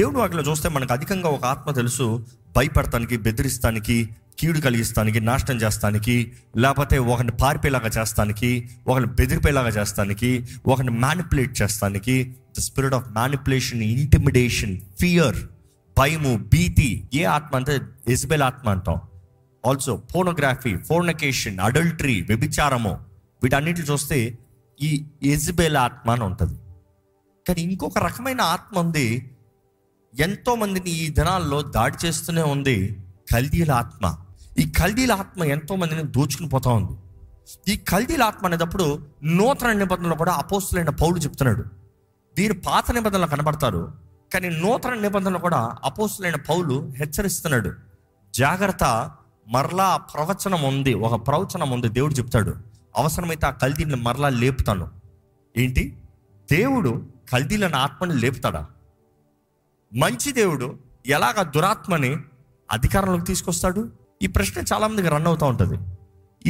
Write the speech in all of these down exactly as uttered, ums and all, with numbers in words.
దేవుడు వాటిలో చూస్తే మనకు అధికంగా ఒక ఆత్మ తెలుసు, భయపడటానికి, బెదిరిస్తానికి, కీడు కలిగిస్తానికి, నాశనం చేస్తానికి, లేకపోతే ఒకరిని పారిపోయేలాగా చేస్తానికి, ఒకరిని బెదిరిపోయేలాగా చేస్తానికి, ఒకరిని మ్యానిపులేట్ చేస్తానికి. The spirit of manipulation, intimidation, fear, భయము, భీతి. ఏ ఆత్మ అంటే యెజబెల్ ఆత్మ అంటాం. ఆల్సో పోర్నోగ్రఫీ, ఫోర్నికేషన్, అడల్టరీ, వ్యభిచారము, వీటన్నిటిని చూస్తే ఈ యెజబెల్ ఆత్మ అని ఉంటుంది. కానీ ఇంకొక రకమైన ఆత్మ ఉంది, ఎంతోమందిని ఈ దినాల్లో దాడి చేస్తూనే ఉంది, కల్దీల ఆత్మ. ఈ కల్దీల ఆత్మ ఎంతోమందిని దోచుకుని పోతా ఉంది. ఈ కల్దీల ఆత్మ అనేటప్పుడు నూతన నిబంధనలో కూడా అపోస్తులైన పౌలు చెప్తున్నాడు. వీరు పాత నిబంధనలు కనబడతారు, కానీ నూతన నిబంధనలు కూడా అపోస్తులైన పౌలు హెచ్చరిస్తున్నాడు. జాగ్రత్త, మరలా ప్రవచనం ఉంది, ఒక ప్రవచనం ఉంది. దేవుడు చెప్తాడు, అవసరమైతే ఆ కల్దీలను మరలా లేపుతాను. ఏంటి, దేవుడు కల్దీలను ఆత్మని లేపుతాడా? మంచి దేవుడు ఎలాగ దురాత్మని అధికారంలోకి తీసుకొస్తాడు? ఈ ప్రశ్న చాలామందికి రన్ అవుతూ ఉంటుంది.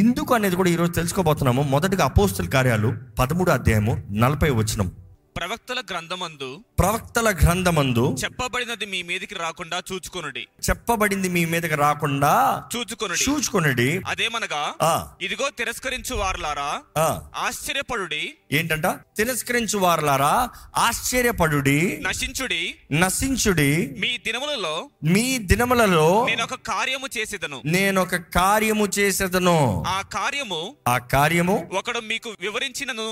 ఇందుకు అనేది కూడా ఈరోజు తెలుసుకోబోతున్నాము. మొదటిగా అపోస్తుల కార్యాలు పదమూడు అధ్యాయము నలభై వచనం. ప్రవక్తల గ్రంథమందు ప్రవక్తల గ్రంథమందు చెప్పబడినది మీ మీదకి రాకుండా చూచుకొనుడి. చెప్పబడింది మీ మీదకి రాకుండా చూచుకొనుడి చూచుకొనుడి అదేమనగా, ఇదిగో తిరస్కరించు వారలారా ఆశ్చర్యపడుడి. ఏంటంట? తిరస్కరించు వారలారా ఆశ్చర్యపడుడి, నశించుడి నశించుడి మీ దినములలో మీ దినములలో నేను ఒక కార్యము చేసేదను నేను ఒక కార్యము చేసేదను ఆ కార్యము ఆ కార్యము ఒకడు మీకు వివరించినను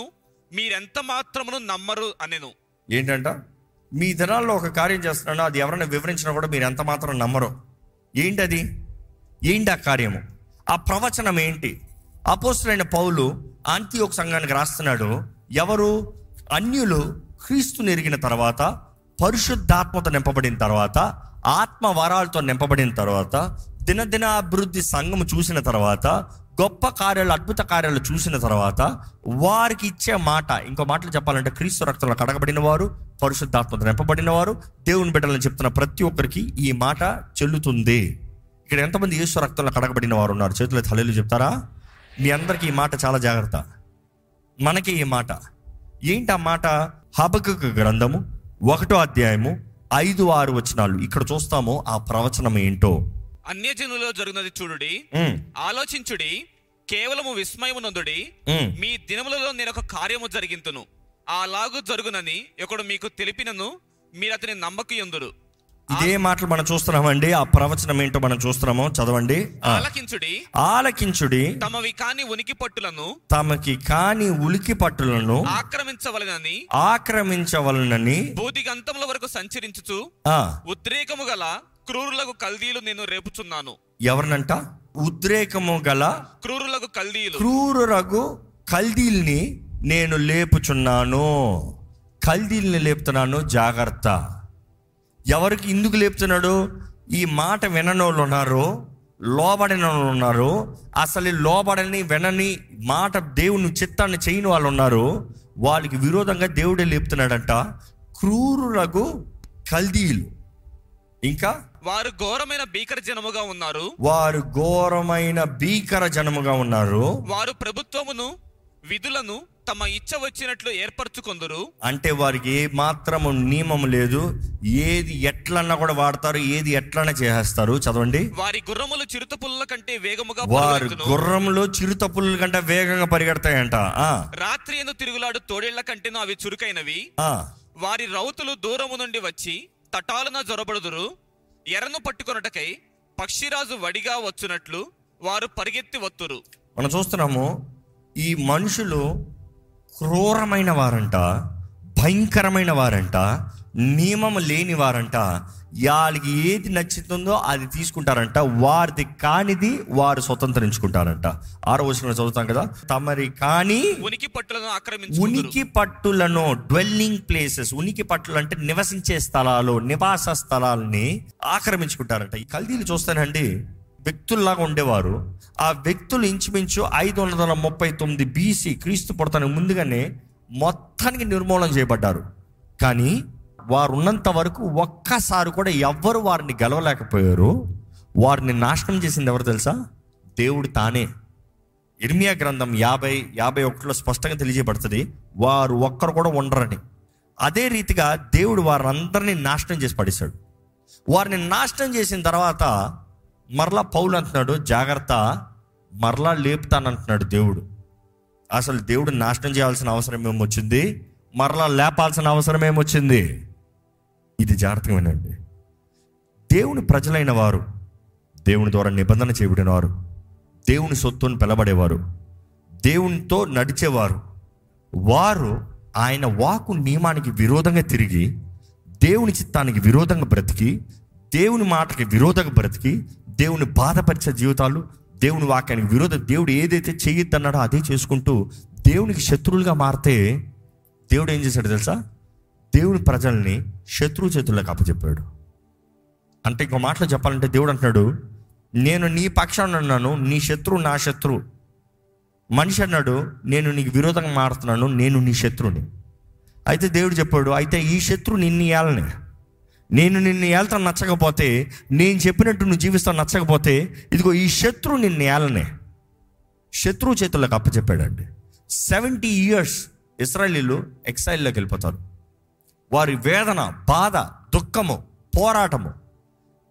మీరెంత మాత్రమును నమ్మరు అనెను. ఏంటంట? మీ దినాల్లో ఒక కార్యం చేస్తున్నాను, అది ఎవరైనా వివరించినా కూడా మీరు ఎంత మాత్రం నమ్మరు. ఏంటది? ఏంటి ఆ కార్యము? ఆ ప్రవచనం ఏంటి? అపోస్తులైన పౌలు ఆంటియోకు సంఘానికి రాస్తున్నాడు. ఎవరు? అన్యులు క్రీస్తుని ఎరిగిన తర్వాత, పరిశుద్ధాత్మతో నింపబడిన తర్వాత, ఆత్మ వరాలతో నింపబడిన తర్వాత, దినదినాభివృద్ధి సంఘము చూసిన తర్వాత, గొప్ప కార్యాలు, అద్భుత కార్యాలు చూసిన తర్వాత వారికి ఇచ్చే మాట. ఇంకో మాటలు చెప్పాలంటే క్రీస్తు రక్తంలో కడగబడిన వారు, పరిశుద్ధాత్మతో నింపబడిన వారు, దేవుని బిడ్డలను చెప్తున్న ప్రతి ఒక్కరికి ఈ మాట చెల్లుతుంది. ఇక్కడ ఎంతమంది యేసు రక్తంలో కడగబడిన వారు ఉన్నారు? చేతులు హల్లెలూయా చెప్తారా? మీ అందరికీ ఈ మాట చాలా జాగ్రత్త. మనకి ఈ మాట ఏంటి? ఆ మాట హబక్కూ గ్రంథము ఒకటో అధ్యాయము ఐదు ఆరు వచనాలు. ఇక్కడ చూస్తాము ఆ ప్రవచనం ఏంటో. అన్యజనులలో జరుగునది చూడుడి, ఆలోచించుడి, కేవలము విస్మయము నొందుడి. మీ దినములలో నేను ఒక కార్యము జరిగింతును, అలాగూ జరుగునని ఒకడు మీకు తెలిపినను మీరు అతని నమ్మకయందురు. ఇదే మాటలు మనం చూస్తున్నామండి. ఆ ప్రవచనం ఏంటో మనం చూస్తున్నాము, చదవండి. ఆలకించుడి ఆలకించుడి తమవి కాని ఉనికి పట్టులను తమకి కాని ఉలికి పట్టులను ఆక్రమించవలనని ఆక్రమించవలనని భూదిగంతముల వరకు సంచరించుచు ఉద్రేకము గల క్రూరులకు కల్దీలు నేను రేపుచున్నాను. ఎవరినంట? ఉద్రేకము గల క్రూరులకు కల్దీలు క్రూరులకు కల్దీల్ని నేను లేపుచున్నాను. కల్దీల్ని లేపుతున్నాను, జాగ్రత్త. ఎవరికి ఇందుకు లేపుతున్నాడు? ఈ మాట విననోళ్ళు ఉన్నారు, లోబడిన వాళ్ళు ఉన్నారు, అసలు లోబడని వినని మాట దేవుని చిత్తాన్ని చేయని వాళ్ళు ఉన్నారు. వాళ్ళకి విరోధంగా దేవుడే లేపుతున్నాడంట. క్రూరులకు కల్దీలు, ఇంకా వారు ఘోరమైన భీకర జనముగా ఉన్నారు వారు ఘోరమైన భీకర జనముగా ఉన్నారు వారు ప్రభుత్వమును విధులను తమ ఇచ్చ వచ్చినట్లు ఏర్పరచుకుందరు. అంటే వారికి ఏ మాత్రము నియమం లేదు, ఏది ఎట్లన్నా కూడా వాడతారు, ఏది ఎట్లన్నా చేసేస్తారు. చదవండి. వారి గుర్రములు చిరుత పుల్ల కంటే వేగముగా వారి గుర్రములు చిరుత పుల్ల కంటే వేగంగా పరిగెడతాయంట. రాత్రి ఎందు తిరుగులాడు తోడేళ్ల కంటేను అవి చురుకైనవి. వారి రౌతులు దూరము నుండి వచ్చి తటాలన జొరబడుదురు. ఎరను పట్టుకొనటకై పక్షిరాజు వడిగా వచ్చునట్లు వారు పరిగెత్తి వత్తురు. మనం చూస్తున్నాము ఈ మనుషులు క్రూరమైన వారంట, భయంకరమైన వారంట, నియమం లేని వారంట. వాళ్ళకి ఏది నచ్చుతుందో అది తీసుకుంటారంట, వారిది కానిది వారు స్వతంత్రించుకుంటారంట. ఆరో వచనం చదువుతాం కదా, తమరి కాని ఉనికి పట్టులను ఆక్రమించు ఉనికి పట్టులను డ్వెల్లింగ్ ప్లేసెస్, ఉనికి పట్టులు అంటే నివసించే స్థలాలు, నివాస స్థలాల్ని ఆక్రమించుకుంటారంట. ఈ కల్దీలు చూస్తానండి, వ్యక్తుల్లాగా ఉండేవారు. ఆ వ్యక్తులు ఇంచుమించు ఐదు వందల ముప్పై తొమ్మిది బీసీ క్రీస్తు పుడతానికి ముందుగానే మొత్తానికి నిర్మూలన చేయబడ్డారు. కానీ వారు ఉన్నంత వరకు ఒక్కసారి కూడా ఎవ్వరు వారిని గెలవలేకపోయారు. వారిని నాశనం చేసింది ఎవరు తెలుసా? దేవుడు తానే. ఇర్మియా గ్రంథం యాభై యాభై ఒకటిలో స్పష్టంగా తెలియజేయబడుతుంది, వారు ఒక్కరు కూడా ఉండరని. అదే రీతిగా దేవుడు వారందరినీ నాశనం చేసి పడేశాడు. వారిని నాశనం చేసిన తర్వాత మరలా పౌలు అంటున్నాడు, జాగ్రత్త, మరలా లేపుతానంటున్నాడు దేవుడు. అసలు దేవుడు నాశనం చేయాల్సిన అవసరం ఏమొచ్చింది? మరలా లేపాల్సిన అవసరం ఏమొచ్చింది? ఇది జాగ్రత్తగా వినండి. దేవుని ప్రజలైన వారు, దేవుని ద్వారా నిబంధన చేయబడిన వారు, దేవుని సొత్తును పిలబడేవారు, దేవునితో నడిచేవారు, వారు ఆయన వాక్కు నియమానికి విరోధంగా తిరిగి, దేవుని చిత్తానికి విరోధంగా బ్రతికి, దేవుని మాటకి విరోధంగా బ్రతికి, దేవుని బాధపరిచే జీవితాలు, దేవుని వాక్యానికి విరోధం, దేవుడు ఏదైతే చేయొద్దన్నాడో అదే చేసుకుంటూ దేవునికి శత్రువులుగా మారితే దేవుడు ఏం చేశాడు తెలుసా? దేవుని ప్రజల్ని శత్రు చేతుల్లోకి అప్పచెప్పాడు. అంటే ఇంకో మాటలో చెప్పాలంటే దేవుడు అంటున్నాడు, నేను నీ పక్షాన ఉన్నాను, నీ శత్రువు నా శత్రువు. మనిషి అన్నాడు, నేను నీకు విరోధంగా మారుతున్నాను, నేను నీ శత్రువుని. అయితే దేవుడు చెప్పాడు, అయితే ఈ శత్రువు నిన్ను ఏలని, నేను నిన్ను ఏళ్తా నచ్చకపోతే, నేను చెప్పినట్టు నువ్వు జీవిస్తా నచ్చకపోతే, ఇదిగో ఈ శత్రువు నిన్ను ఏలని శత్రువు చేతుల్లోకి అప్పచెప్పాడండి. సెవెంటీ ఇయర్స్ ఇస్రాయేలీలు ఎక్సైల్లోకి వెళ్ళిపోతారు. వారి వేదన, బాధ, దుఃఖము, పోరాటము,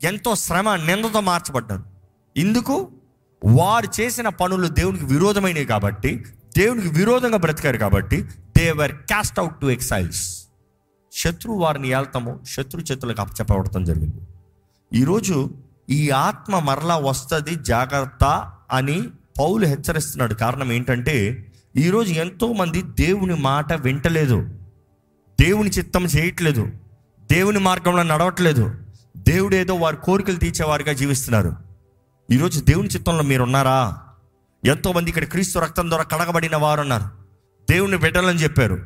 ఎంతో శ్రమ, నిందతో మార్చబడ్డారు. ఇందుకు వారు చేసిన పనులు దేవునికి విరోధమైనవి కాబట్టి, దేవునికి విరోధంగా బ్రతికారు కాబట్టి, they were cast out to exiles. శత్రువు వారిని ఏళ్తాము, శత్రు చేతులకు అప్పచెప్పబడటం జరిగింది. ఈరోజు ఈ ఆత్మ మరలా వస్తుంది, జాగ్రత్త అని పౌలు హెచ్చరిస్తున్నాడు. కారణం ఏంటంటే, ఈరోజు ఎంతోమంది దేవుని మాట వింటలేదు, దేవుని చిత్తం చేయట్లేదు, దేవుని మార్గంలో నడవట్లేదు, దేవుడు ఏదో వారి కోరికలు తీర్చేవారిగా జీవిస్తున్నారు. ఈరోజు దేవుని చిత్తంలో మీరున్నారా? ఎంతోమంది ఇక్కడ క్రీస్తు రక్తం ద్వారా కడగబడిన వారు ఉన్నారు, దేవుని బిడ్డలని చెప్పారు.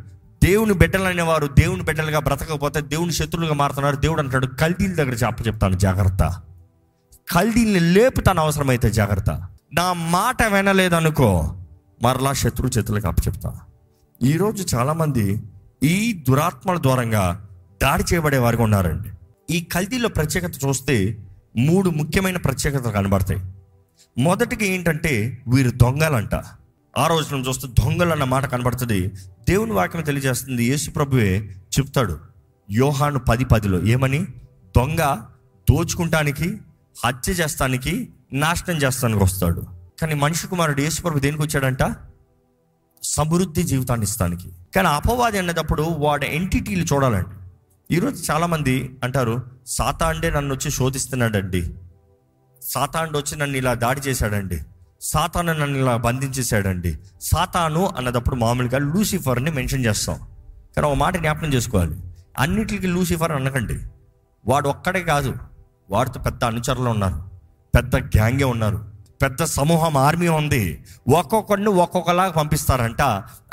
దేవుని బిడ్డలైన వారు దేవుని బిడ్డలుగా బ్రతకపోతే దేవుని శత్రువులుగా మారుతున్నారు. దేవుడు అంటాడు, కల్దీల దగ్గర చెప్ప చెప్తాను జాగ్రత్త, కల్దీల్ని లేపుతాను అవసరమైతే జాగ్రత్త. నా మాట వినలేదనుకో, మరలా శత్రు చేతులకు అప్పచెప్తా. ఈరోజు చాలామంది ఈ దురాత్మల ద్వారంగా దాడి చేయబడేవారుగా ఉన్నారండి. ఈ కల్దీలో ప్రత్యేకత చూస్తే మూడు ముఖ్యమైన ప్రత్యేకతలు కనబడతాయి. మొదటికి ఏంటంటే, వీరు దొంగలంట. ఆ రోజు మనం చూస్తే దొంగలు అన్న మాట కనబడుతుంది. దేవుని వాక్యం తెలియజేస్తుంది, యేసు ప్రభువే చెప్తాడు యోహాను పది పదిలో ఏమని, దొంగ దోచుకుంటానికి, హత్య చేస్తానికి, నాశనం చేస్తానికి వస్తాడు, కానీ మనిషి కుమారుడు యేసు ప్రభు దేనికి వచ్చాడంట? సమృద్ధి జీవితాన్ని ఇస్తానికి. కానీ అపవాది అనేటప్పుడు వాడి ఎంటిటీలు చూడాలండి. ఈరోజు చాలామంది అంటారు, సాతాండే నన్ను వచ్చి శోధిస్తున్నాడండి, సాతాండు వచ్చి నన్ను ఇలా దాడి చేశాడండి, సాతాను నన్ను ఇలా బంధించేశాడండి. సాతాను అన్నదప్పుడు మామూలుగా లూసిఫర్ని మెన్షన్ చేస్తాం, కానీ ఒక మాట జ్ఞాపనం చేసుకోవాలి, అన్నిటికీ లూసిఫర్ అనకండి. వాడు ఒక్కడే కాదు, వాడితో పెద్ద అనుచరులు ఉన్నారు, పెద్ద గ్యాంగే ఉన్నారు, పెద్ద సమూహం, ఆర్మీ ఉంది. ఒక్కొక్కడిని ఒక్కొక్కలాగా పంపిస్తారంట.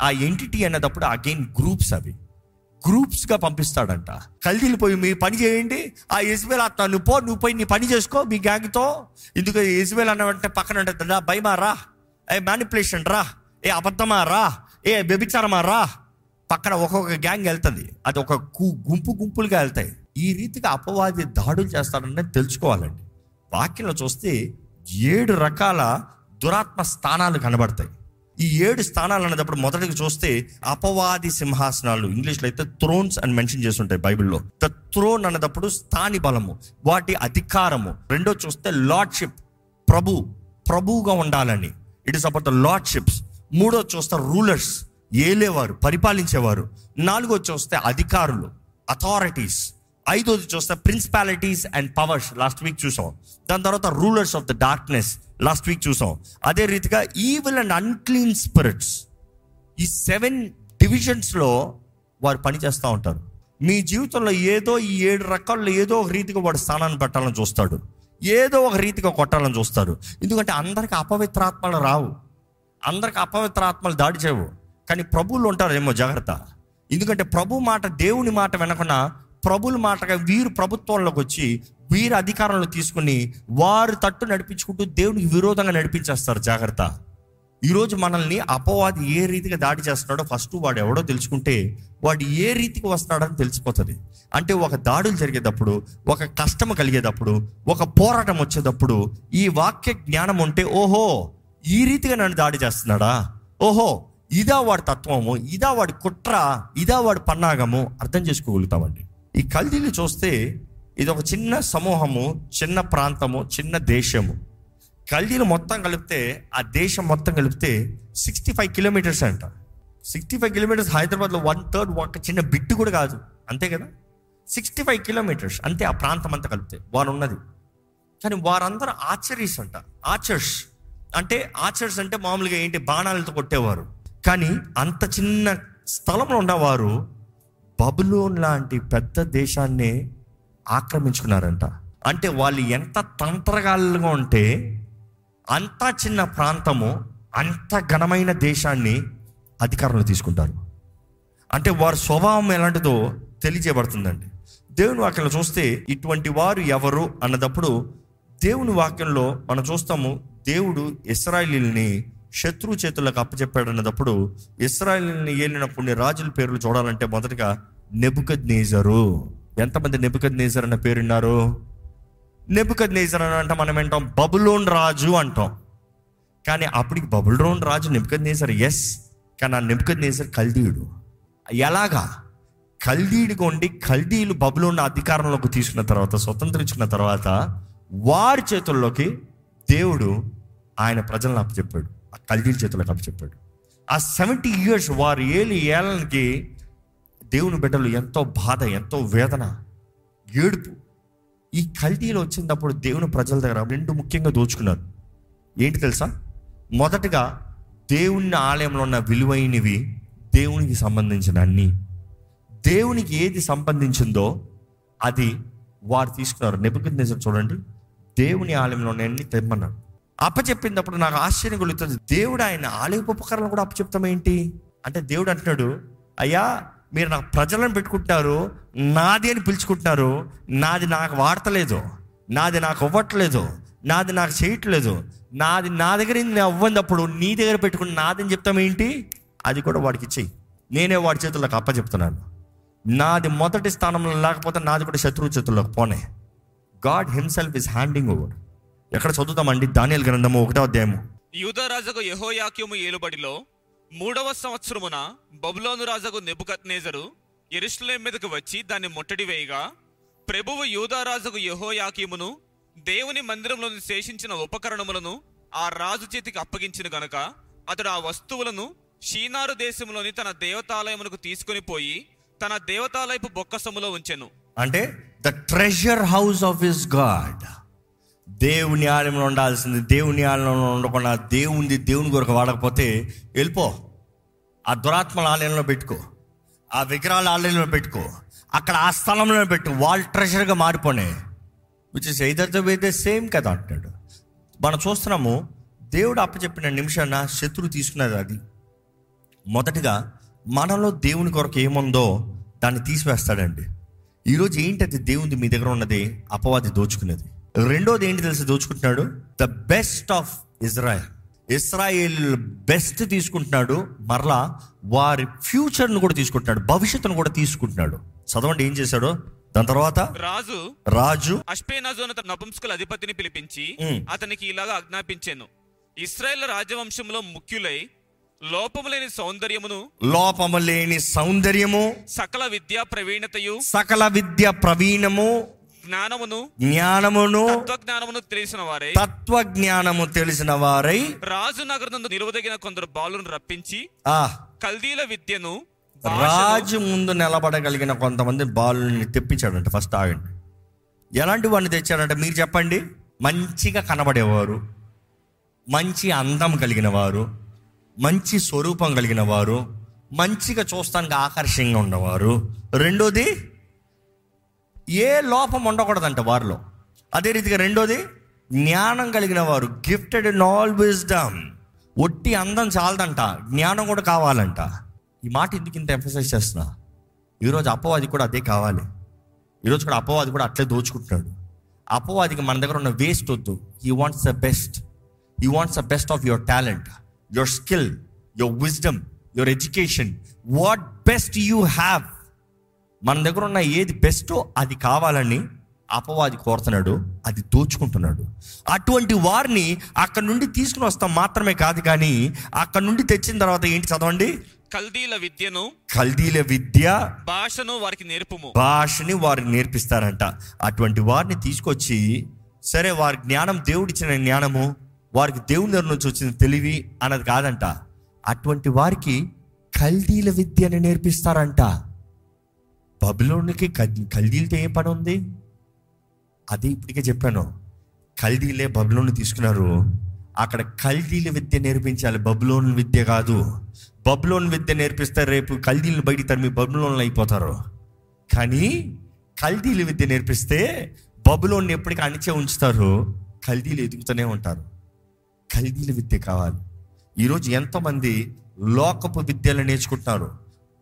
ఆ ఎంటిటీ అన్నదప్పుడు అగైన్ గ్రూప్స్, అవి గ్రూప్స్గా పంపిస్తాడంట. కల్దీలు పోయి మీ పని చేయండి, ఆ యెజబెల్ ఆత్మ నువ్వు పో, నువ్వు పోయి నీ పని చేసుకో మీ గ్యాంగ్తో. ఎందుకు యెజబెల్ అన్న వెంటనే పక్కన ఉంటుంది, రా భయమా, రా ఏ మ్యానిపులేషన్, రా ఏ అబద్ధమా, రా ఏ వ్యభిచారమా, రా పక్కన ఒక్కొక్క గ్యాంగ్ వెళ్తుంది. అది ఒక గుంపు గుంపులుగా వెళ్తాయి. ఈ రీతిగా అపవాది దాడులు చేస్తాడని తెలుసుకోవాలండి. వాక్యంలో చూస్తే ఏడు రకాల దురాత్మ స్థానాలు కనబడతాయి. ఈ ఏడు స్థానాలు అనేటప్పుడు మొదటికి చూస్తే అపవాది సింహాసనాలు, ఇంగ్లీష్లో అయితే థ్రోన్స్ అని మెన్షన్ చేస్తుంటాయి బైబిల్లో. ద థ్రోన్ అనేటప్పుడు స్థాని బలము, వాటి అధికారము. రెండో చూస్తే లార్డ్షిప్, ప్రభు, ప్రభువుగా ఉండాలని, it is about the lordships. మూడో చూస్తే రూలర్స్, ఏలేవారు, పరిపాలించేవారు. నాలుగో చూస్తే అధికారులు, అథారిటీస్. ఐదోది చూస్తే principalities and powers, last week చూసాం. దాని తర్వాత rulers of the darkness, last week చూసాం. అదే రీతిగా ఈవిల్ అండ్ అన్క్లీన్ స్పిరిట్స్. ఈ సెవెన్ డివిజన్స్లో వారు పనిచేస్తూ ఉంటారు. మీ జీవితంలో ఏదో ఈ ఏడు రకాల్లో ఏదో ఒక రీతిగా వాడు స్థానాన్ని పెట్టాలని చూస్తాడు, ఏదో ఒక రీతిగా కొట్టాలని చూస్తాడు. ఎందుకంటే అందరికి అపవిత్రాత్మలు రావు, అందరికి అపవిత్రాత్మలు దాడి చేయవు, కానీ ప్రభువులు ఉంటారేమో జాగ్రత్త. ఎందుకంటే ప్రభు మాట, దేవుని మాట వినకుండా ప్రభుల మాటగా వీరు ప్రభుత్వంలోకి వచ్చి, వీరు అధికారంలో తీసుకుని, వారు తట్టు నడిపించుకుంటూ దేవునికి విరోధంగా నడిపించేస్తారు జాగ్రత్త. ఈరోజు మనల్ని అపవాది ఏ రీతిగా దాడి చేస్తున్నాడో ఫస్ట్ వాడు ఎవడో తెలుసుకుంటే వాడు ఏ రీతికి వస్తున్నాడని తెలిసిపోతుంది. అంటే ఒక దాడులు జరిగేటప్పుడు, ఒక కష్టం కలిగేటప్పుడు, ఒక పోరాటం వచ్చేటప్పుడు ఈ వాక్య జ్ఞానం ఉంటే, ఓహో ఈ రీతిగా నన్ను దాడి చేస్తున్నాడా, ఓహో ఇదా వాడి తత్వము, ఇదా వాడి కుట్ర, ఇదా వాడి పన్నాగము అర్థం చేసుకోగలుగుతామండి. ఈ కల్దీలు చూస్తే ఇది ఒక చిన్న సమూహము, చిన్న ప్రాంతము, చిన్న దేశము. కల్దీలు మొత్తం కలిపితే, ఆ దేశం మొత్తం కలిపితే సిక్స్టీ ఫైవ్ కిలోమీటర్స్ అంట. సిక్స్టీ ఫైవ్ కిలోమీటర్స్ హైదరాబాద్లో వన్ థర్డ్ ఒక చిన్న బిట్టు కూడా కాదు, అంతే కదా. సిక్స్టీ ఫైవ్ కిలోమీటర్స్ అంతే ఆ ప్రాంతం అంతా కలిపితే వారు ఉన్నది. కానీ వారందరూ ఆర్చరీస్ అంట. ఆర్చర్స్ అంటే ఆర్చర్స్ అంటే మామూలుగా ఏంటి, బాణాలతో కొట్టేవారు. కానీ అంత చిన్న స్థలంలో ఉన్నవారు బబులోన్ లాంటి పెద్ద దేశాన్ని ఆక్రమించుకున్నారంట. అంటే వాళ్ళు ఎంత తంత్రగాలుగా ఉంటే అంత చిన్న ప్రాంతము, అంత ఘనమైన దేశాన్ని అధికారంలో తీసుకుంటారు. అంటే వారి స్వభావం ఎలాంటిదో తెలియజేయబడుతుందండి. దేవుని వాక్యంలో చూస్తే ఇటువంటి వారు ఎవరు అన్నదప్పుడు దేవుని వాక్యంలో మనం చూస్తాము, దేవుడు ఇశ్రాయేలుని శత్రు చేతులకు అప్పచెప్పాడు అన్నదప్పుడు ఇశ్రాయేలుని ఏలిన కొన్ని రాజుల పేర్లు చూడాలంటే మొదటగా నెబుకద్నేజరు. ఎంతమంది నెబుకద్నేజర్ అన్న పేరున్నారు? నెబుకద్నేజర్ అని అంటే మనం ఏంటాం, బబులోన్ రాజు అంటాం. కానీ అప్పటికి బబులోన్ రాజు నెబుకద్నేజర్, ఎస్. కానీ ఆ నెబుకద్నేజర్ కల్దీయుడు. ఎలాగా? కల్దీయుడిగా ఉండి కల్దీయులు బబులోన్ అధికారంలోకి తీసుకున్న తర్వాత, స్వతంత్రించుకున్న తర్వాత వారి చేతుల్లోకి దేవుడు ఆయన ప్రజలను అప్పచెప్పాడు, ఆ కల్దీయుల చేతులకు అప్పచెప్పాడు. ఆ సెవెంటీ ఇయర్స్ వారు ఏలి ఏలనికి దేవుని బిడ్డలు ఎంతో బాధ, ఎంతో వేదన, ఏడుపు. ఈ కల్దీయులు వచ్చినప్పుడు దేవుని ప్రజల దగ్గర రెండు ముఖ్యంగా దోచుకున్నారు. ఏంటి తెలుసా? మొదటగా దేవుని ఆలయంలో ఉన్న విలువైనవి, దేవునికి సంబంధించిన అన్ని, దేవునికి ఏది సంబంధించిందో అది వారు తీసుకున్నారు. నెబుకద్నెజర్ చూడండి, దేవుని ఆలయంలో ఉన్నాయని తెమ్మన్నాడు. అప్పచెప్పినప్పుడు నాకు ఆశ్చర్యం కలుగుతుంది, దేవుడు ఆయన ఆలయపు ఉపకరణలు కూడా అప్పచెప్తాం ఏంటి అంటే, దేవుడు అంటున్నాడు, అయ్యా మీరు నాకు ప్రజలను పెట్టుకుంటున్నారు, నాది అని పిలుచుకుంటున్నారు, నాది నాకు వాడతలేదు, నాది నాకు ఇవ్వట్లేదు, నాది నాకు చేయట్లేదు, నాది నా దగ్గర నేను అవ్వనప్పుడు నీ దగ్గర పెట్టుకుని నాదని చెప్తామేంటి, అది కూడా వాడికి ఇచ్చేయి, నేనే వాడి చేతుల్లోకి అప్పచెప్తున్నాను. నాది మొదటి స్థానంలో లేకపోతే నాది కూడా శత్రువు చేతుల్లోకి పోనే. God himself is handing over. ఎక్కడ చదువుతామండి? దానియేలు గ్రంథము ఒకటో అధ్యాయము. యూదా రాజుకు యెహోయాకీము ఏలుబడిలో మూడవ సంవత్సరమున బబులోను రాజుకు నెబుకద్నెజరు యెరూషలేము మీదకు వచ్చి దాన్ని ముట్టడి వేయగా, ప్రభువు యూదా రాజుకు యెహోయాకీమును దేవుని మందిరంలోని శేషించిన ఉపకరణములను ఆ రాజు చేతికి అప్పగించిన గనుక అతడు ఆ వస్తువులను షీనారు దేశంలోని తన దేవతాలయమునకు తీసుకుని పోయి తన దేవతాలయపు బొక్కసములో ఉంచెను. అంటే the treasure house of his God. దేవుని ఆలయంలో ఉండాల్సింది దేవుని ఆలయంలో ఉండకుండా, దేవుని దేవుని కొరకు వాడకపోతే వెళ్ళిపో, ఆ దురాత్మల ఆలయంలో పెట్టుకో, ఆ విగ్రహాల ఆలయంలో పెట్టుకో, అక్కడ ఆ స్థలంలో పెట్టు, వాల్ ట్రెజర్గా మారిపోనే. Which is either the way the same కదా అంటాడు. మనం చూస్తున్నాము, దేవుడు అప్పచెప్పిన నిమిషాన శత్రువు తీసుకున్నది అది. మొదటిగా మనలో దేవుని కొరకు ఏముందో దాన్ని తీసివేస్తాడండి. ఈరోజు ఏంటది? దేవుని మీ దగ్గర ఉన్నది అపవాది దోచుకున్నది. రెండోది ఏంటి తెలిసి దోచుకుంటున్నాడు? The best of Israel. Israel best తీసుకుంటున్నాడు, మరలా వారి ఫ్యూచర్ను కూడా తీసుకుంటున్నాడు, భవిష్యత్తును కూడా తీసుకుంటున్నాడు. చదవండి ఏం చేశాడు. దాని తర్వాత రాజు రాజు అష్పెనాజోను తన నపుంసకుల అధిపతిని పిలిపించి అతనికి ఇలాగా ఆజ్ఞాపించాను, ఇస్రాయేల్ రాజవంశంలో ముఖ్యులై లోపము లేని సౌందర్యమును లోపము లేని సౌందర్యము సకల విద్యా ప్రవీణతయు సకల విద్యా ప్రవీణము జ్ఞానమును జ్ఞానమును తత్వజ్ఞానమును తెలిసిన వారై తత్వజ్ఞానము తెలిసిన వారై రాజు నగరనందు నిలువదగిన కొందరు బాలును రప్పించి ఆ కల్దీల విద్యను రాజు ముందు నిలబడగలిగిన కొంతమంది బాలుని తెప్పించాడంట. ఫస్ట్ ఆగండి, ఎలాంటి వాడిని తెచ్చాడంటే మీరు చెప్పండి? మంచిగా కనబడేవారు, మంచి అందం కలిగిన వారు, మంచి స్వరూపం కలిగిన వారు, మంచిగా చూస్తానికి ఆకర్షణీయంగా ఉన్నవారు. రెండోది ఏ లోపం ఉండకూడదంట వారిలో. అదే రీతిగా రెండోది జ్ఞానం కలిగిన వారు, గిఫ్టెడ్ ఇన్ ఆల్ విజ్డమ్. ఒట్టి అందం చాలదంట, జ్ఞానం కూడా కావాలంట. ఈ మాట ఎందుకు ఇంత ఎంఫసైజ్ చేస్తున్నా, ఈరోజు అపవాది కూడా అదే కావాలి. ఈరోజు కూడా అపవాది కూడా అట్లే దోచుకుంటున్నాడు. అపవాదికి మన దగ్గర ఉన్న వేస్ట్ వద్దు. He wants the best. He wants the best of your talent, your skill, your wisdom, your education, what best you have. మన దగ్గర ఉన్న ఏది బెస్టో అది కావాలని అపవాది కోరుతున్నాడు, అది దోచుకుంటున్నాడు. అటువంటి వారిని అక్కడ నుండి తీసుకుని వస్తాం మాత్రమే కాదు, కానీ అక్కడ నుండి తెచ్చిన తర్వాత ఏంటి చదవండి, కల్దీల విద్యను, కల్దీల విద్య భాషను వారికి నేర్పుము, భాషని వారికి నేర్పిస్తారంట. అటువంటి వారిని తీసుకొచ్చి, సరే వారి జ్ఞానం దేవుడిచ్చిన జ్ఞానము, వారికి దేవుని దగ్గర నుంచి వచ్చిన తెలివి అన్నది కాదంట, అటువంటి వారికి కల్దీల విద్యను నేర్పిస్తారంట. బబులోనికి కల్దీలతో ఏ పని ఉంది? అది ఇప్పటికే చెప్పాను, కల్దీలే బబులోను తీసుకున్నారు. అక్కడ కల్దీల విద్య నేర్పించాలి, బబులోన్ విద్య కాదు. బబులోన్ విద్య నేర్పిస్తే రేపు కల్దీలను బయటికి తరిమి బబులోన్లు అయిపోతారు. కానీ కల్దీల విద్య నేర్పిస్తే బబులోన్ని ఎప్పటికీ అణిచే ఉంచుతారు, కల్దీలు ఎదుగుతూనే ఉంటారు. కల్దీల విద్య కావాలి. ఈరోజు ఎంతోమంది లోకపు విద్యలు నేర్చుకుంటున్నారు,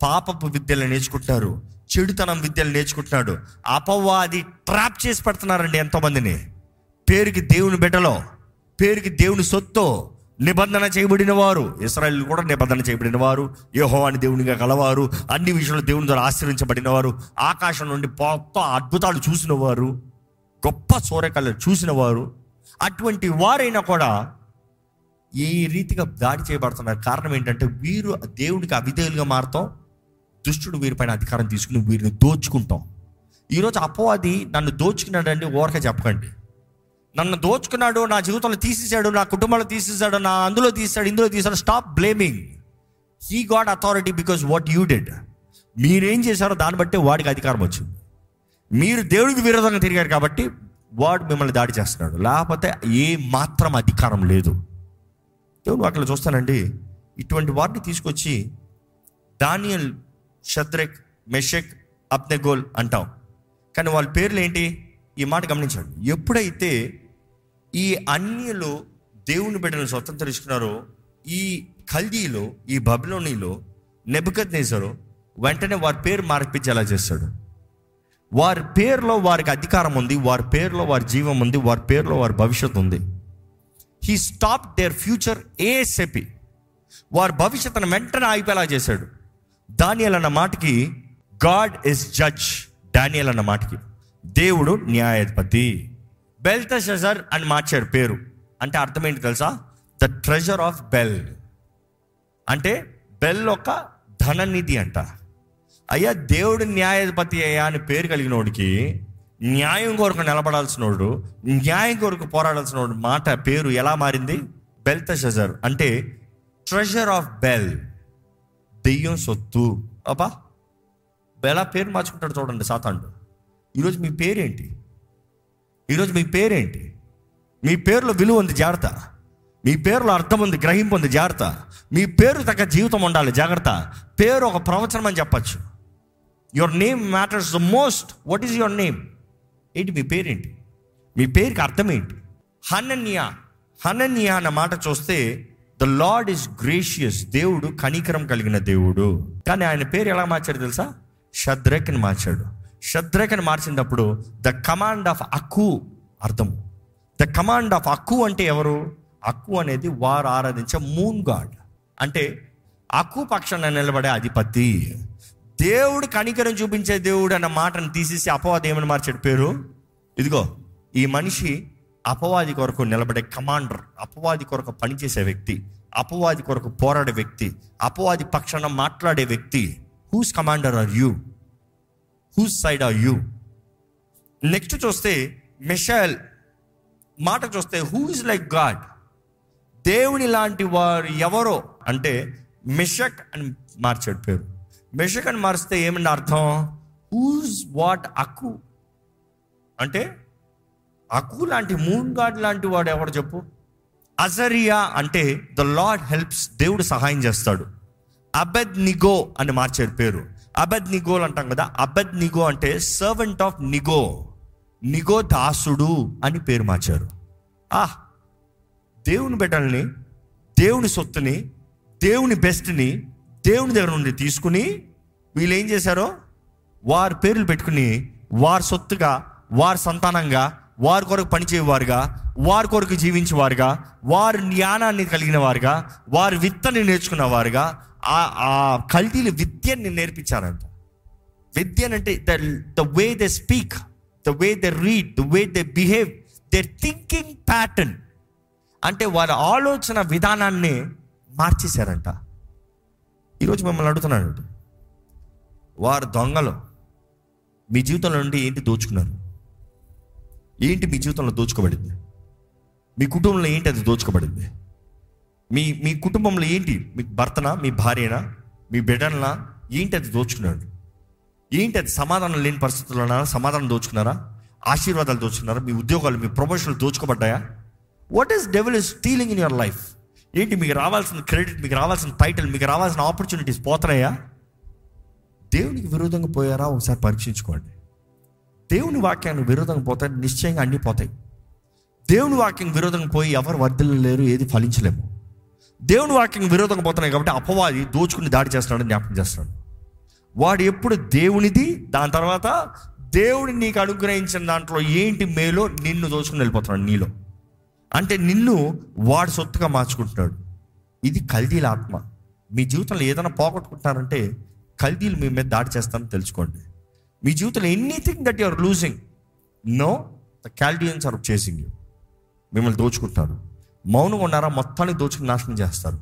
పాపపు విద్యలు నేర్చుకుంటున్నారు, చెడుతనం విద్యలు నేర్చుకుంటున్నాడు. అపవాది ట్రాప్ చేసి పెడుతున్నారండి ఎంతోమందిని. పేరుకి దేవుని బిడ్డలో, పేరుకి దేవుని సొత్తు, నిబంధన చేయబడిన వారు, ఇశ్రాయేలు కూడా నిబంధన చేయబడిన వారు, యెహోవాని దేవునిగా కలవారు, అన్ని విషయంలో దేవుని ద్వారా ఆశ్రయించబడిన వారు, ఆకాశం నుండి గొప్ప అద్భుతాలు చూసిన వారు, గొప్ప సూర్యకళ చూసిన వారు, అటువంటి వారైనా కూడా ఏ రీతిగా దాడి చేయబడుతున్నారు? కారణం ఏంటంటే వీరు దేవునికి అవిధేయులుగా మారతాం, దుష్టుడు వీరిపైన అధికారం తీసుకుని వీరిని దోచుకుంటాం. ఈరోజు అపవాది నన్ను దోచుకున్నాడు అండి ఊరక చెప్పకండి. నన్ను దోచుకున్నాడు, నా జీవితంలో తీసేసాడు, నా కుటుంబంలో తీసేసాడు, నా అందులో తీసాడు, ఇందులో తీసాడు. Stop blaming. He got authority because what you did. మీరేం చేశారో దాన్ని బట్టి వాడికి అధికారం వచ్చింది. మీరు దేవుడికి విరోధంగా తిరిగారు కాబట్టి వాడు మిమ్మల్ని దాడి చేస్తున్నాడు, లేకపోతే ఏ మాత్రం అధికారం లేదు. దేవుడు అక్కడ చూస్తానండి, ఇటువంటి వాటిని తీసుకొచ్చి దానియల్, షద్రెక్, మెషక్, అబ్నెగోల్ అంటాం, కానీ వాళ్ళ పేర్లు ఏంటి? ఈ మాట గమనించండి, ఎప్పుడైతే ఈ అన్యులు దేవుని బిడ్డలను స్వతంత్రించుకున్నారో, ఈ కల్దీలో, ఈ బబులోనీలో నెబుకద్నెజరు వెంటనే వారి పేరు మార్పించేలా చేస్తాడు. వారి పేరులో వారికి అధికారం ఉంది, వారి పేరులో వారి జీవం ఉంది, వారి పేరులో వారి భవిష్యత్తు ఉంది. He stop their future ASAP. వారి భవిష్యత్తును వెంటనే ఆగిపోయేలా చేశాడు. దానియల్ అన్న మాటకి గాడ్ ఇస్ జడ్జ్. దానియల్ అన్న మాటకి దేవుడు న్యాయాధిపతి. బెల్తెషాజర్ అని మార్చారు పేరు. అంటే అర్థం ఏంటి తెలుసా? ద ట్రెజర్ ఆఫ్ బెల్ అంటే బెల్ ఒక ధననిధి అంట. అయ్యా దేవుడు న్యాయాధిపతి అయ్యా అని పేరు కలిగిన వాడికి, న్యాయం కొరకు నిలబడాల్సిన వాడు, న్యాయం కొరకు పోరాడాల్సిన వాడు మాట పేరు ఎలా మారింది? బెల్తెషాజర్ అంటే ట్రెజర్ ఆఫ్ బెల్, దెయ్యం సొత్తు. అబ్బా ఎలా పేరు మార్చుకుంటాడు చూడండి సాతానుడు. ఈరోజు మీ పేరేంటి? ఈరోజు మీ పేరేంటి? మీ పేరులో విలువ ఉంది, జాగ్రత్త. మీ పేరులో అర్థం ఉంది, గ్రహింపు ఉంది, జాగ్రత్త. మీ పేరు తగ్గ జీవితం ఉండాలి, జాగ్రత్త. పేరు ఒక ప్రవచనం అని చెప్పచ్చు. Your name matters the most. What is your name? ఏంటి మీ పేరేంటి? మీ పేరుకి అర్థం ఏంటి? హనన్యా, హనన్యా అన్న మాట చూస్తే ద లార్డ్ ఈస్ గ్రేషియస్. దేవుడు కనికరం కలిగిన దేవుడు. కానీ ఆయన పేరు ఎలా మార్చాడు తెలుసా? షద్రెక్ అని మార్చాడు. షద్రెక్ అని మార్చినప్పుడు ద కమాండ్ ఆఫ్ అక్కు అర్థం. ద కమాండ్ ఆఫ్ అక్కు అంటే ఎవరు? అక్కు అనేది వారు ఆరాధించే మూన్ గాడ్, అంటే అక్కు పక్షాన నిలబడే అధిపతి. దేవుడు కనికరం చూపించే దేవుడు అన్న మాటను తీసేసి అపవాది ఏమని మార్చాడు పేరు? ఇదిగో ఈ మనిషి అపవాది కొరకు నిలబడే కమాండర్, అపవాది కొరకు పనిచేసే వ్యక్తి, అపవాది కొరకు పోరాడే వ్యక్తి, అపవాది పక్షాన మాట్లాడే వ్యక్తి. Whose commander are you? Whose side are you? Next చూస్తే మిషాయల్ మాట చూస్తే హూ ఇస్ లైక్ గాడ్. దేవుని లాంటి వారు ఎవరో అంటే మిషక్ అని మార్చాడు పేరు. మిషక్ అని మారిస్తే ఏమన్నా అర్థం? హూస్ వాట్ అక్కు అంటే అక్కు లాంటి మూన్ గాడ్ లాంటి వాడు ఎవరు చెప్పు? అజరియా అంటే ద లార్డ్ హెల్ప్స్, దేవుడు సహాయం చేస్తాడు. అబెద్ నిగో అని మార్చారు పేరు. అబెద్ నిగోలు అంటాం కదా, అబెద్ నిగో అంటే సర్వెంట్ ఆఫ్ నిగో, నిగో దాసుడు అని పేరు మార్చారు. ఆహ్, దేవుని బిడ్డల్ని, దేవుని సొత్తుని, దేవుని బెస్ట్ని దేవుని దగ్గర నుండి తీసుకుని వీళ్ళు ఏం చేశారో వారి పేర్లు పెట్టుకుని వారి సొత్తుగా, వారి సంతానంగా, వారి కొరకు పనిచేయవారుగా, వారి కొరకు జీవించేవారుగా, వారి జ్ఞానాన్ని కలిగిన వారుగా, వారి విత్తని నేర్చుకున్నవారుగా, ఆ కల్దీలు విద్యని నేర్పించారంట. విద్య అంటే the the way they speak, the the way they read, the way they behave, their thinking pattern. అంటే వారి ఆలోచన విధానాన్ని మార్చేశారంట. ఈరోజు మిమ్మల్ని అడుగుతున్నాను, వారు దొంగలు. మీ జీవితంలో నుండి ఏంటి దోచుకున్నారు? ఏంటి మీ జీవితంలో దోచుకోబడింది? మీ కుటుంబంలో ఏంటి అది దోచుకోబడింది? మీ మీ కుటుంబంలో ఏంటి? మీ భర్తనా, మీ భార్యనా, మీ బిడ్డనా? ఏంటి అది దోచుకున్నాడు? ఏంటి అది? సమాధానం లేని పరిస్థితుల్లోనా సమాధానం దోచుకున్నారా? ఆశీర్వాదాలు దోచుకున్నారా? మీ ఉద్యోగాలు, మీ ప్రమోషన్లు దోచుకోబడ్డాయా? What is devil is stealing in your life? ఏంటి మీకు రావాల్సిన క్రెడిట్, మీకు రావాల్సిన టైటిల్, మీకు రావాల్సిన ఆపర్చునిటీస్ పోతున్నాయా? దేవునికి విరోధంగా పోయారా? ఒకసారి పరీక్షించుకోండి. దేవుని వాక్యానికి విరోధంగా పోతాయి, నిశ్చయంగా అన్నీ పోతాయి. దేవుని వాక్యం విరోధంగా పోయి ఎవరు వర్ధిల్లలేరు, ఏది ఫలించలేము. దేవుని వాక్యం విరోధంగా పోతున్నాయి కాబట్టి అపవాది దోచుకుని దాడి చేస్తున్నాడని జ్ఞాపకం చేస్తున్నాడు. వాడు ఎప్పుడు దేవునిది, దాని తర్వాత దేవుని నీకు అనుగ్రహించిన దాంట్లో ఏంటి మేలో నిన్ను దోచుకుని వెళ్ళిపోతున్నాడు. నీలో అంటే నిన్ను వాడు సొత్తుగా మార్చుకుంటున్నాడు. ఇది కల్దీల ఆత్మ. మీ జీవితంలో ఏదైనా పోగొట్టుకుంటున్నారంటే కల్దీలు మీ మీద దాడి చేస్తారని తెలుసుకోండి. మీ జీవితంలో anything that your losing, know the Chaldeans are chasing you. మిమ్మల్ని దోచుకుంటారు. మౌనంగా ఉన్నారా? మొత్తానికి దోచుకుని నాశనం చేస్తారు.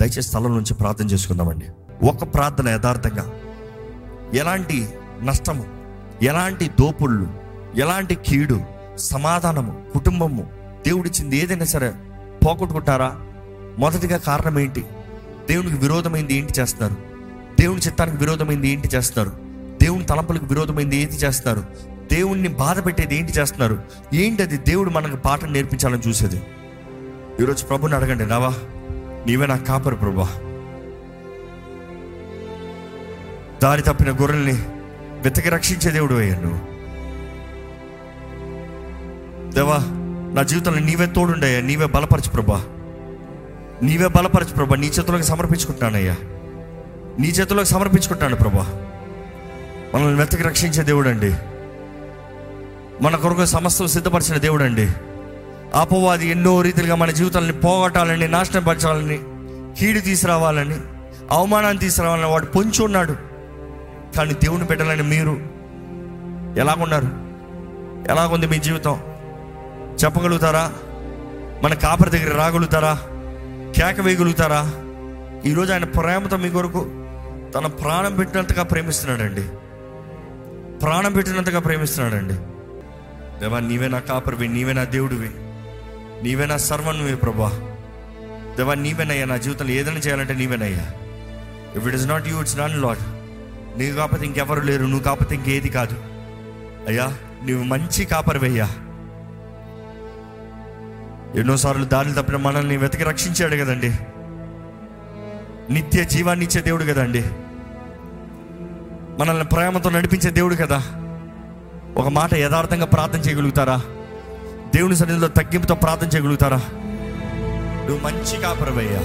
దయచేసి స్థలం నుంచి ప్రార్థన చేసుకుందామండి. ఒక ప్రార్థన యథార్థంగా ఎలాంటి నష్టము, ఎలాంటి దోపుళ్ళు, ఎలాంటి కీడు, సమాధానము, కుటుంబము, దేవుడిచ్చింది ఏదైనా సరే పోగొట్టుకుంటారా? మొదటిగా కారణం ఏంటి? దేవునికి విరోధమైంది ఏంటి చేస్తారు? దేవుని చిత్తానికి విరోధమైంది ఏంటి చేస్తారు? దేవుని తలంపులకు విరోధమైంది ఏంటి చేస్తారు? దేవుణ్ణి బాధ పెట్టేది ఏంటి చేస్తున్నారు? ఏంటి అది? దేవుడు మనకు పాఠం నేర్పించాలని చూసేది. ఈరోజు ప్రభుని అడగండి, రావా నీవే నా కాపరి ప్రభువా, దారి తప్పిన గొర్రెల్ని వెతకి రక్షించే దేవుడు అయ్యాను. దేవా నా జీవితంలో నీవే తోడుండయ్యా, నీవే బలపరచు ప్రభువా, నీవే బలపరచు ప్రభువా. నీ చేతులకు సమర్పించుకుంటున్నానయ్యా, నీ చేతులకు సమర్పించుకుంటున్నాను ప్రభువా. మనల్ని వెతకి రక్షించే దేవుడు అండి, మన కొరకు సమస్తం సిద్ధపరిచిన దేవుడు అండి. అపవాది ఎన్నో రీతిలుగా మన జీవితాలని పోగొట్టాలని, నాశనపరచాలని, కీడు తీసుకురావాలని, అవమానాన్ని తీసుకురావాలని వాడు పొంచి ఉన్నాడు. కానీ దేవుని బిడ్డలని మీరు ఎలాగున్నారు? ఎలాగుంది మీ జీవితం? చెప్పగలుగుతారా? మన కాపరి దగ్గర రాగలుగుతారా? కేక వేయగలుగుతారా? ఈరోజు ఆయన ప్రేమతో మీ కొరకు తన ప్రాణం పెట్టినంతగా ప్రేమిస్తున్నాడండి, ప్రాణం పెట్టినంతగా ప్రేమిస్తున్నాడండి. దేవా నీవే నా కాపరివి, నీవే నా దేవుడివి, నీవే నా సర్వన్వి ప్రభా. దేవా నీవేనయ్యా, నా జీవితంలో ఏదైనా చేయాలంటే నీవేనయ్యా. If it is not you, it's not Lord. నీవు కాకపోతే ఇంకెవరు లేరు, నువ్వు కాకపోతే ఇంకేది కాదు అయ్యా. నువ్వు మంచి కాపరివయ్యా. ఎన్నోసార్లు దారులు తప్పిన మనల్ని వెతికి రక్షించాడు కదండి. నిత్య జీవాన్ని ఇచ్చే దేవుడు కదండి. మనల్ని ప్రేమతో నడిపించే దేవుడు కదా. ఒక మాట యథార్థంగా ప్రార్థన చేయగలుగుతారా? దేవుని సన్నిధిలో తగ్గింపుతో ప్రార్థన చేయగలుగుతారా? నువ్వు మంచి కాపరివయ్యా,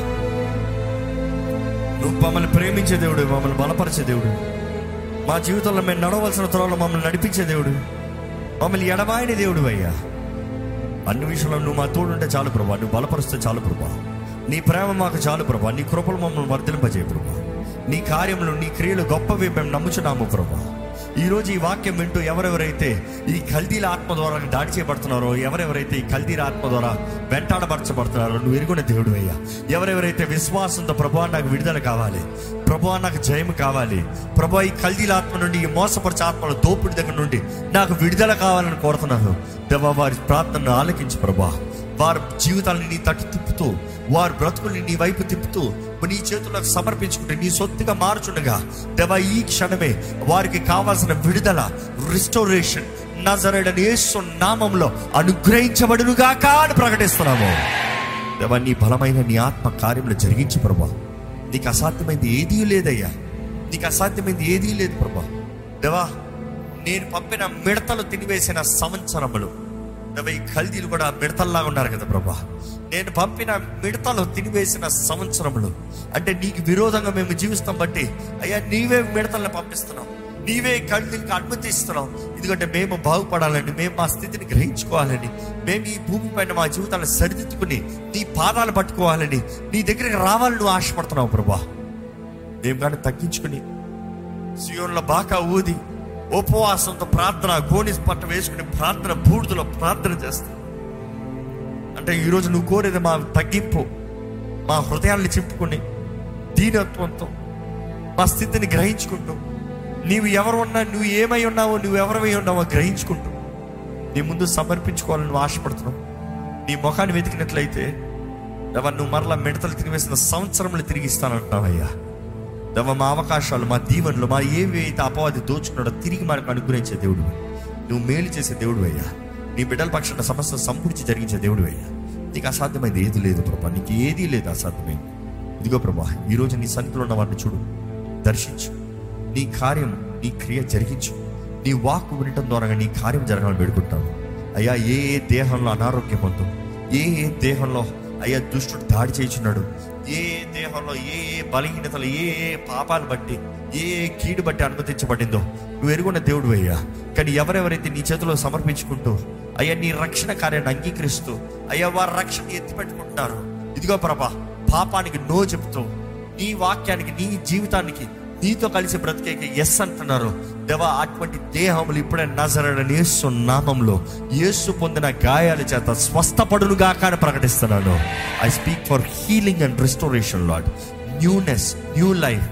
నువ్వు మమ్మల్ని ప్రేమించే దేవుడు, మమ్మల్ని బలపరిచే దేవుడు, మా జీవితంలో మేము నడవలసిన త్రోవలో మమ్మల్ని నడిపించే దేవుడు, మమ్మల్ని ఎడబాయని దేవుడు అయ్యా. అన్ని విషయంలో నువ్వు మా తోడుంటే చాలు ప్రభా, నువ్వు బలపరిస్తే చాలు ప్రభా, నీ ప్రేమ మాకు చాలు ప్రభా, నీ కృపలు మమ్మల్ని వర్ధింపజేయ ప్రభా, నీ కార్యములు, నీ క్రియలు గొప్పవి మేము నమ్ముచున్నాము ప్రభా. ఈరోజు ఈ వాక్యం వింటూ ఎవరెవరైతే ఈ కల్దీల ఆత్మ ద్వారా దాడి చేయబడుతున్నారో, ఎవరెవరైతే ఈ కల్దీల ఆత్మ ద్వారా వెంటాడబరచబడుతున్నారో నువ్వు ఎరుగునే దేవుడు అయ్యా. ఎవరెవరైతే విశ్వాసంతో ప్రభువా నాకు విడుదల కావాలి, ప్రభువా నాకు జయం కావాలి, ప్రభువా ఈ కల్దీల ఆత్మ నుండి, ఈ మోసపరిచే ఆత్మల దోపుడి దగ్గర నుండి నాకు విడుదల కావాలని కోరుతున్నాను దేవా. వారి ప్రార్థనను ఆలకించు ప్రభువా. వారి జీవితాలని నీ తట్టు తిప్పుతూ, వారి బ్రతుకుల్ని నీ వైపు తిప్పుతూ, నీ చేతులకు సమర్పించుకుంటే, నీ సొత్తుగా మార్చుండగా దేవా ఈ క్షణమే వారికి కావాల్సిన విడుదల, రిస్టోరేషన్ నజరేయుడైన యేసు నామములో అనుగ్రహించబడునుగాక అని ప్రకటిస్తున్నాము దేవా. నీ బలమైన నీ ఆత్మ కార్యములు జరిగించు ప్రభువా. నీకు అసాధ్యమైంది ఏదీ లేదయ్యా, నీకు అసాధ్యమైంది ఏదీ లేదు ప్రభువా. దేవా నేను పంపిన మిడతలు తినివేసిన సంవత్సరములు దేవా, ఈ కల్దీలు కూడా మిడతల్లాగా ఉన్నారు కదా ప్రభా. నేను పంపిన మిడతలు తినివేసిన సంవత్సరములు అంటే నీకు విరోధంగా మేము జీవిస్తాం బట్టి అయ్యా నీవే మిడతల్ని పంపిస్తున్నావు, నీవే కల్దీలకు అనుమతిస్తున్నావు. ఎందుకంటే మేము బాగుపడాలని, మేము మా స్థితిని గ్రహించుకోవాలని, మేము ఈ భూమి పైన మా జీవితాన్ని సరిదిద్దుకుని నీ పాదాలు పట్టుకోవాలని, నీ దగ్గరికి రావాలని నువ్వు ఆశపడుతున్నావు ప్రభా. మేము కానీ తగ్గించుకుని సియోన్లో బాకా ఊది ఉపవాసంతో ప్రార్థన, గోని పట్ట వేసుకుని ప్రార్థన పూర్తిలో ప్రార్థన చేస్తాం. అంటే ఈరోజు నువ్వు కోరేది మా తగ్గింపు, మా హృదయాన్ని చింపుకుని దీనత్వంతో మా స్థితిని గ్రహించుకుంటూ, నీవు ఎవరు ఉన్నా, నువ్వు ఏమై ఉన్నావో, నువ్వు ఎవరివై ఉన్నావో గ్రహించుకుంటూ నీ ముందు సమర్పించుకోవాలని నువ్వు ఆశపడుతున్నావు. నీ ముఖాన్ని వెతికినట్లయితే దవ నువ్వు మరలా మిడతలు తిరివేసిన సంవత్సరంలో తిరిగి ఇస్తానంటున్నావయ్యా. దవ మా అవకాశాలు, మా దీవెనలు, మా ఏవి అయితే అపవాది దోచుకున్నాడో తిరిగి మనకు అనుగ్రహించే దేవుడు, నువ్వు మేలు చేసే దేవుడు అయ్యా. నీ బిడ్డల పక్షాన సమస్య సంపూర్తి జరిగించే దేవుడు అయ్యా. నీకు అసాధ్యమైంది ఏది లేదు ప్రభా, నీకు ఏదీ లేదు అసాధ్యమైంది. ఇదిగో ప్రభా, ఈరోజు నీ సన్నిధిలో ఉన్న వారిని చూడు, దర్శించు, నీ కార్యం, నీ క్రియ జరిగించు. నీ వాక్కు వినటం ద్వారా నీ కార్యం జరగాలని వేడుకుంటాను అయ్యా. ఏ ఏ దేహంలో అనారోగ్యం పొందు, ఏ ఏ దేహంలో అయ్యా దుష్టుడు దాడి చేయించున్నాడు, ఏ ఏ దేహంలో ఏ ఏ బలహీనతలు, ఏ ఏ పాపాలు బట్టి, ఏ ఏ కీడు బట్టి అనుమతించబడిందో నువ్వు ఎరుగున్న దేవుడు అయ్యా. కానీ ఎవరెవరైతే నీ చేతిలో సమర్పించుకుంటూ అయ్యా నీ రక్షణ కార్యాన్ని అంగీకరిస్తూ అయ్యా వారి రక్షణ ఎత్తిపెట్టుకుంటున్నారు, ఇదిగో ప్రభా, పాపానికి నో చెప్తూ నీ వాక్యానికి, నీ జీవితానికి, నీతో కలిసి బ్రతికేకి ఎస్ అంటున్నారు దేవా, అటువంటి దేహములు ఇప్పుడే నజరేయుడైన యేసు నామంలో యేసు పొందిన గాయాల చేత స్వస్థపడునుగాక అని ప్రకటిస్తున్నాను. I speak for healing and restoration Lord, newness, new life,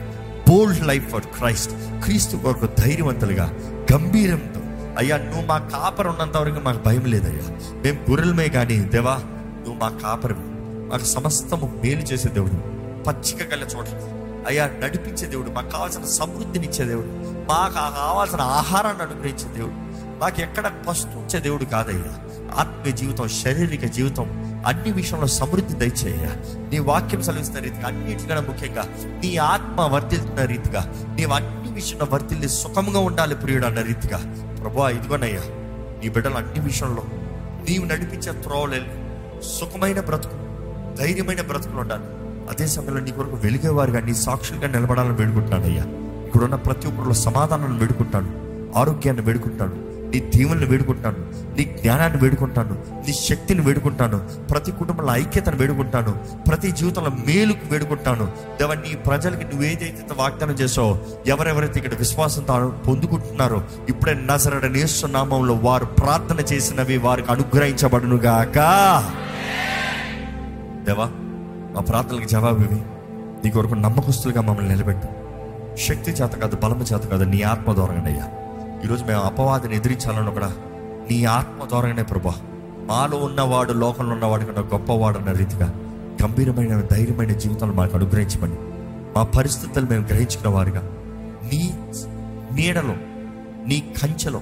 bold life for Christ, క్రీస్తు కొరకు ధైర్యవంతులుగా గంభీరంతో అయ్యా. నువ్వు మా కాపరి ఉన్నంత వరకు మాకు భయం లేదయ్యా, మేము గొర్రెలమే, కానీ దేవా నువ్వు మా కాపరివి, మాకు సమస్తము మేలు చేసే దేవుడు, పచ్చిక గల చోట్ల అయ్యా నడిపించే దేవుడు, మాకు కావాల్సిన సమృద్ధినిచ్చే దేవుడు, మాకు కావాల్సిన ఆహారాన్ని అనుగ్రహించే దేవుడు, మాకు ఎక్కడ పస్తుంచే దేవుడు కాదయ్యా. ఆత్మీయ జీవితం, శారీరక జీవితం అన్ని విషయంలో సమృద్ధి దయచేయ్యా. నీ వాక్యం సెలవిస్తున్న రీతిగా, అన్నిటికన్నా ముఖ్యంగా నీ ఆత్మ వర్తిల్తున్న రీతిగా, నీవు అన్ని విషయంలో వర్తిల్లి సుఖంగా ఉండాలి ప్రియుడు అన్న రీతిగా ప్రభువా. ఇదిగోనయ్యా నీ బిడ్డలు అన్ని విషయంలో నీవు నడిపించే త్రోవలు సుఖమైన బ్రతుకు, ధైర్యమైన బ్రతుకులు ఉండాలి. అదే సమయంలో నీ కొరకు వెలిగేవారుగా, నీ సాక్షులుగా నిలబడాలని వేడుకుంటున్నాను అయ్యా. ఇక్కడున్న ప్రతి ఒక్కరిలో సమాధానాన్ని వేడుకుంటాను, ఆరోగ్యాన్ని వేడుకుంటాను, నీ దీవులను వేడుకుంటాను, నీ జ్ఞానాన్ని వేడుకుంటాను, నీ శక్తిని వేడుకుంటాను, ప్రతి కుటుంబంలో ఐక్యతను వేడుకుంటాను, ప్రతి జీవితంలో మేలుకు వేడుకుంటాను. దేవా నీ ప్రజలకి నువ్వు ఏదైతే వాగ్దానం చేసావో, ఎవరెవరైతే ఇక్కడ విశ్వాసంతో పొందుకుంటున్నారో ఇప్పుడే నజరేయుడైన యేసు నామంలో వారు ప్రార్థన చేసినవి వారికి అనుగ్రహించబడునుగాక. దేవా మా ప్రార్థనలకు జవాబు ఇవి, నీ కొరకు నమ్మకస్తులుగా మమ్మల్ని నిలబెట్టు. శక్తి చేత కాదు, బలము చేత కాదు, నీ ఆత్మ ద్వారంగానయ్యా. ఈరోజు మేము అపవాదిని ఎదిరించాలని కూడా నీ ఆత్మ ద్వారంగానే ప్రభా, మాలో ఉన్నవాడు లోకంలో ఉన్నవాడి కన్నా గొప్పవాడు అన్న రీతిగా గంభీరమైన ధైర్యమైన జీవితాలు మాకు అనుగ్రహించమని, మా పరిస్థితులు మేము గ్రహించుకున్న వారుగా నీ నీడలో, నీ కంచెలో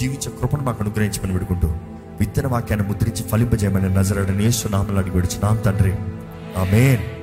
జీవించే కృపను మాకు అనుగ్రహించమని వేడుకుంటూ, విత్తన వాక్యాన్ని ముద్రించి ఫలింపజేయమని నజరేయుడైన యేసు నామమున అడిగి వేడుచున్నాం తండ్రి. Amen.